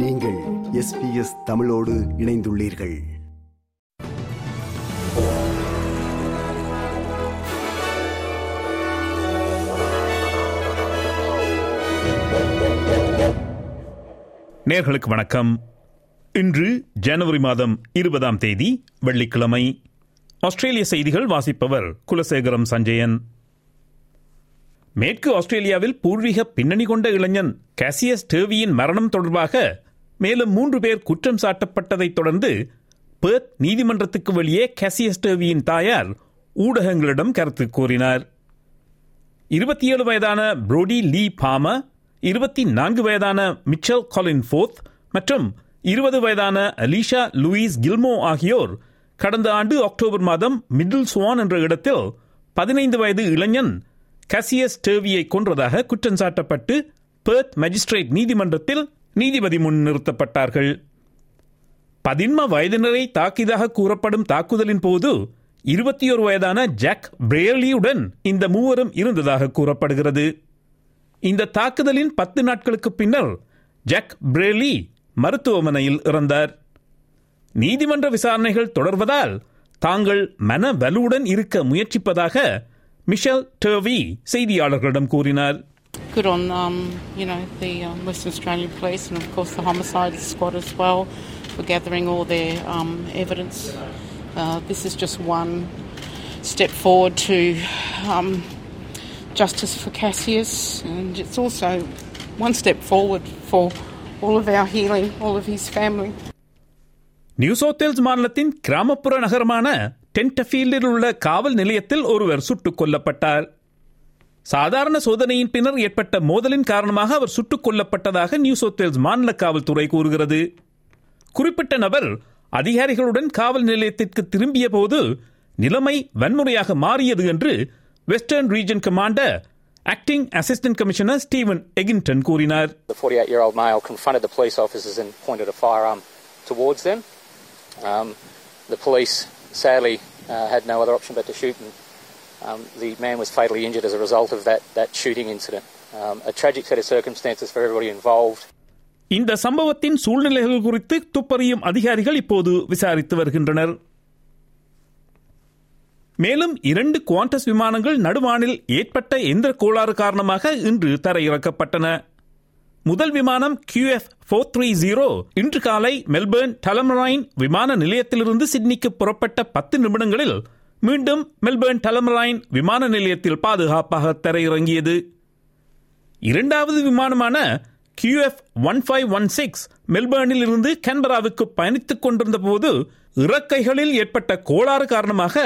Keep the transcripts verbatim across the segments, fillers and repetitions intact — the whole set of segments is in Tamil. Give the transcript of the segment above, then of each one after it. நீங்கள் எஸ் பி எஸ் தமிழோடு இணைந்துள்ளீர்கள். நேர்களுக்கு வணக்கம். இன்று ஜனவரி மாதம் இருபதாம் தேதி வெள்ளிக்கிழமை. ஆஸ்திரேலிய செய்திகள் வாசிப்பவர் குலசேகரம் சஞ்சயன். மேற்கு ஆஸ்திரேலியாவில் பூர்வீக பின்னணி கொண்ட இளைஞன் காசியஸ் டேவியின் மரணம் தொடர்பாக மேலும் மூன்று பேர் குற்றம் சாட்டப்பட்டதைத் தொடர்ந்து பெர்த் நீதிமன்றத்துக்கு வெளியே காசியஸ் டேவியின் தாயார் ஊடகங்களிடம் கருத்து கூறினார். இருபத்தி ஏழு வயதான புரோடி லீ பாமா, இருபத்தி நான்கு வயதான மிச்சல் காலின் போத் மற்றும் இருபது வயதான அலிஷா லூயிஸ் கில்மோ ஆகியோர் கடந்த ஆண்டு அக்டோபர் மாதம் மிடில் ஸ்வான் என்ற இடத்தில் பதினைந்து வயது இளைஞன் காசியஸ் டேவியை கொன்றதாக குற்றம் சாட்டப்பட்டு பெர்த் மஜிஸ்ட்ரேட் நீதிமன்றத்தில் நீதிபதி முன் நிறுத்தப்பட்டார்கள். பதின்ம வயதினரை தாக்கியதாக கூறப்படும் தாக்குதலின் போது இருபத்தி ஒரு வயதான ஜாக் பிரேர்லியுடன் இந்த மூவரும் இருந்ததாக கூறப்படுகிறது. இந்த தாக்குதலின் பத்து நாட்களுக்கு பின்னர் ஜாக் பிரேர்லி மருத்துவமனையில் இறந்தார். நீதிமன்ற விசாரணைகள் தொடர்வதால் தாங்கள் மன வலுவுடன் இருக்க முயற்சிப்பதாக Mitchell Kalin Bodh செய்தியாளர்களிடம் கூறினார். Good on um, you know the um, Western Australian Police and of course the homicide squad as well for gathering all their um, evidence. Uh, this is just one step forward to um, justice for Cassius, and it's also one step forward for all of our healing, all of his family. New South Wales மாநிலத்தின் கிராமப்புற நகரமான டென்டஃபீல்டில் உள்ள காவல் நிலையத்தில் ஒருவர் சுட்டுக் கொல்லப்பட்டார். சாதாரண சோதனையின் பின்னர் ஏற்பட்ட மோதலின் காரணமாக அவர் சுட்டுக் கொல்லப்பட்டதாக நியூ சவுத் வேல்ஸ் மாநில காவல்துறை கூறுகிறது. குறிப்பிட்ட நபர் அதிகாரிகளுடன் காவல் நிலையத்திற்கு திரும்பிய போது நிலைமை வன்முறையாக மாறியது என்று western region commander acting assistant commissioner Steven Egginton கூறினார். towards them. Um, the police sadly uh, had no other option but to shoot, and um, the man was fatally injured as a result of that, that shooting incident. Um, a tragic set of circumstances for everybody involved. இந்த சம்பவத்தின் சூழ்நிலைகள் குறித்து துப்பறியும் அதிகாரிகள் இப்போது விசாரித்து வருகின்றனர். மேலும் இரண்டு குவாண்டஸ் விமானங்கள் நடுவானில் ஏற்பட்ட எந்திர கோளாறு காரணமாக இன்று தரையிறக்கப்பட்டன. முதல் விமானம் Q F four three zero இன்று காலை மெல்பர்ன் டலமரைன் விமான நிலையத்திலிருந்து சிட்னிக்கு புறப்பட்ட பத்து நிமிடங்களில் மீண்டும் மெல்பர்ன் டலமரைன் விமான நிலையத்தில் பாதுகாப்பாக தரையிறங்கியது. இரண்டாவது விமானமான Q F one five one six மெல்பர்னில் இருந்து கன்பராவுக்கு பயணித்துக் கொண்டிருந்த போது இறக்கைகளில் ஏற்பட்ட கோளாறு காரணமாக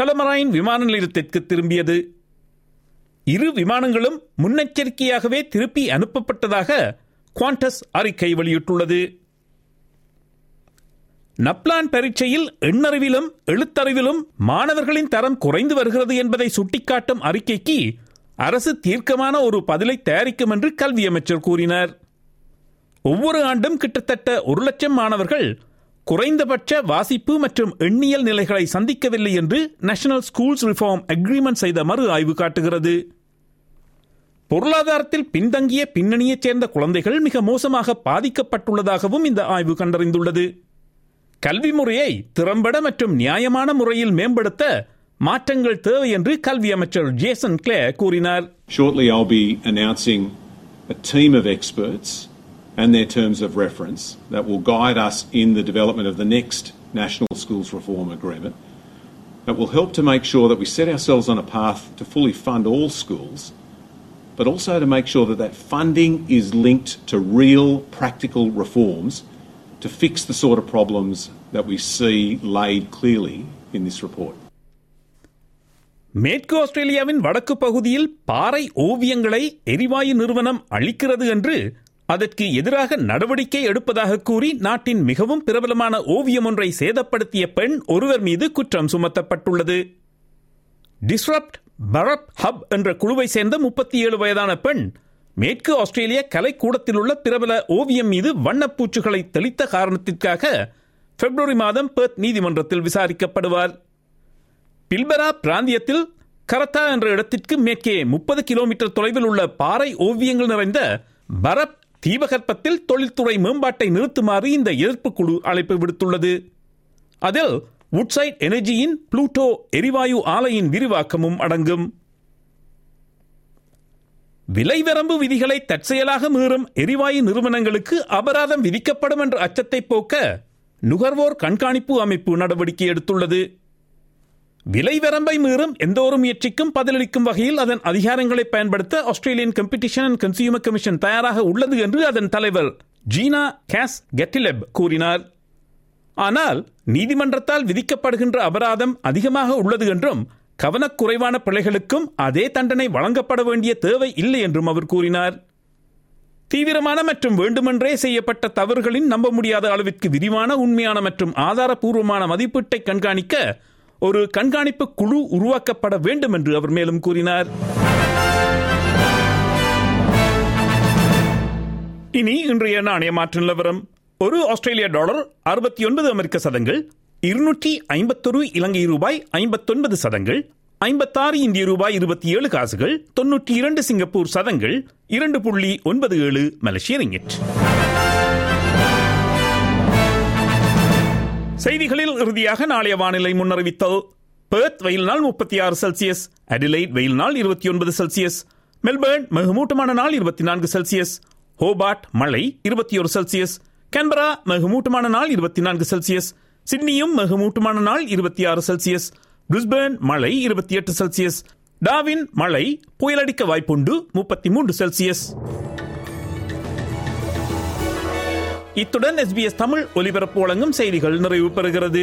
டலமரைன் விமான நிலையத்திற்கு திரும்பியது. இரு விமானங்களும் முன்னெச்சரிக்கையாகவே திருப்பி அனுப்பப்பட்டதாக குவாண்டஸ் அறிக்கை வெளியிட்டுள்ளது. நப்லான் பரீட்சையில் எண்ணறிவிலும் எழுத்தறிவிலும் மாணவர்களின் தரம் குறைந்து வருகிறது என்பதை சுட்டிக்காட்டும் அறிக்கைக்கு அரசு தீர்க்கமான ஒரு பதிலை தயாரிக்கும் என்று கல்வி அமைச்சர் கூறினார். ஒவ்வொரு ஆண்டும் கிட்டத்தட்ட ஒரு லட்சம் மாணவர்கள் குறைந்தபட்ச வாசிப்பு மற்றும் எண்ணியல் நிலைகளை சந்திக்கவில்லை என்று நேஷனல் ஸ்கூல்ஸ் ரிஃபார்ம் அக்ரிமெண்ட் செய்த மறு ஆய்வு காட்டுகிறது. பொருளாதாரத்தில் பின்தங்கிய பின்னணியைச் சேர்ந்த குழந்தைகள் மிக மோசமாக பாதிக்கப்பட்டுள்ளதாகவும் இந்த ஆய்வு கண்டறிந்துள்ளது. கல்வி முறையை திறம்பட மற்றும் நியாயமான முறையில் மேம்படுத்த மாற்றங்கள் தேவை என்று கல்வி அமைச்சர் ஜேசன் கிளே கூறினார். Shortly I'll be announcing a team of experts and their terms of reference that will guide us in the development of the next National Schools Reform Agreement that will help to make sure that we set ourselves on a path to fully fund all schools, but also to make sure that that funding is linked to real practical reforms to fix the sort of problems that we see laid clearly in this report. மேற்கு ஆஸ்திரேலியாவின் வடக்கு பகுதியில் பாறை ஓவியங்களை எரிவாயு நிறுவனம் அழிக்கிறது என்று அதற்கு எதிராக நடவடிக்கை எடுப்பதாக கூறி நாட்டின் மிகவும் பிரபலமான ஓவியம் ஒன்றை சேதப்படுத்திய பெண் ஒருவர் மீது குற்றம் சுமத்தப்பட்டுள்ளது. டிஸ்ரப்ட் பரத் ஹப் என்ற குழுவை சேர்ந்த முப்பத்தி ஏழு வயதான பெண் மேற்கு ஆஸ்திரேலிய கலைக்கூடத்தில் உள்ள பிரபல ஓவியம் மீது வண்ணப்பூச்சுகளை தெளித்த காரணத்திற்காக பிப்ரவரி மாதம் பெர்த் நீதிமன்றத்தில் விசாரிக்கப்படுவார். பில்பரா பிராந்தியத்தில் கரத்தா என்ற இடத்திற்கு மேற்கே முப்பது கிலோமீட்டர் தொலைவில் உள்ள பாறை ஓவியங்கள் நிறைந்த பரத் தீபகற்பத்தில் தொழில்துறை மேம்பாட்டை நிறுத்துமாறு இந்த எதிர்ப்பு குழு அழைப்பு விடுத்துள்ளது. அதில் வுட்சைட் எனர்ஜியின் புளூட்டோ எரிவாயு ஆலையின் விரிவாக்கமும் அடங்கும். விலை வரம்பு விதிகளை தற்செயலாக மீறும் எரிவாயு நிறுவனங்களுக்கு அபராதம் விதிக்கப்படும் என்ற அச்சத்தை போக்க நுகர்வோர் கண்காணிப்பு அமைப்பு நடவடிக்கை எடுத்துள்ளது. விலை வரம்பை மீறும் எந்த ஒரு முயற்சிக்கும் பதிலளிக்கும் வகையில் அதன் அதிகாரங்களை பயன்படுத்த Australian Competition and Consumer Commission தயாராக உள்ளது என்று அதன் தலைவர் ஜீனா கேஸ் கெட்டிலெப் கூறினார். ஆனால் நீதிமன்றத்தால் விதிக்கப்படுகின்ற அபராதம் அதிகமாக உள்ளது என்றும் கவனக்குறைவான பிழைகளுக்கும் அதே தண்டனை வழங்கப்பட வேண்டிய தேவை இல்லை என்றும் அவர் கூறினார். தீவிரமான மற்றும் வேண்டுமென்றே செய்யப்பட்ட தவறுகளின் நம்ப முடியாத அளவிற்கு விரிவான, உண்மையான மற்றும் ஆதாரபூர்வமான மதிப்பீட்டை கண்காணிக்க ஒரு கண்காணிப்பு குழு உருவாக்கப்பட வேண்டும் என்று அவர் மேலும் கூறினார். இனி இன்றைய நாணய மாற்று நிலவரம். ஒரு ஆஸ்திரேலிய டாலர் அறுபத்தி ஒன்பது அமெரிக்க சதங்கள், இருநூற்றி ஐம்பத்தொரு இலங்கை ரூபாய் ஐம்பத்தொன்பது சதங்கள், ஐம்பத்தாறு இந்திய ரூபாய் இருபத்தி ஏழு காசுகள், தொன்னூற்றி இரண்டு சிங்கப்பூர் சதங்கள், இரண்டு புள்ளி ஒன்பது ஏழு மலேசிய ரிங்கிட். செய்திகளில் இறுதியாக நாளைய வானிலை முன்னறிவித்தல். பெர்த் வெயில் நாள் முப்பத்தி ஆறு செல்சியஸ், அடிலைட் வெயில் நாள் இருபத்தி ஒன்பது செல்சியஸ், மெல்பர்ன் மிகுமூட்டமான நாள் இருபத்தி நான்கு செல்சியஸ், ஹோபார்ட் மழை இருபத்தி ஒரு செல்சியஸ், கேன்பரா மிகுமூட்டமான நாள் இருபத்தி நான்கு செல்சியஸ், சிட்னியும் மிகுமூட்டமான நாள் இருபத்தி ஆறு செல்சியஸ், பிரிஸ்பேர்ன் மழை இருபத்தி எட்டு செல்சியஸ், டார்வின் மழை, புயலடிக்க வாய்ப்புண்டு முப்பத்தி மூன்று செல்சியஸ். இத்துடன் எஸ் பி எஸ் தமிழ் ஒலிபரப்பு வழங்கும் செய்திகள் நிறைவு பெறுகிறது.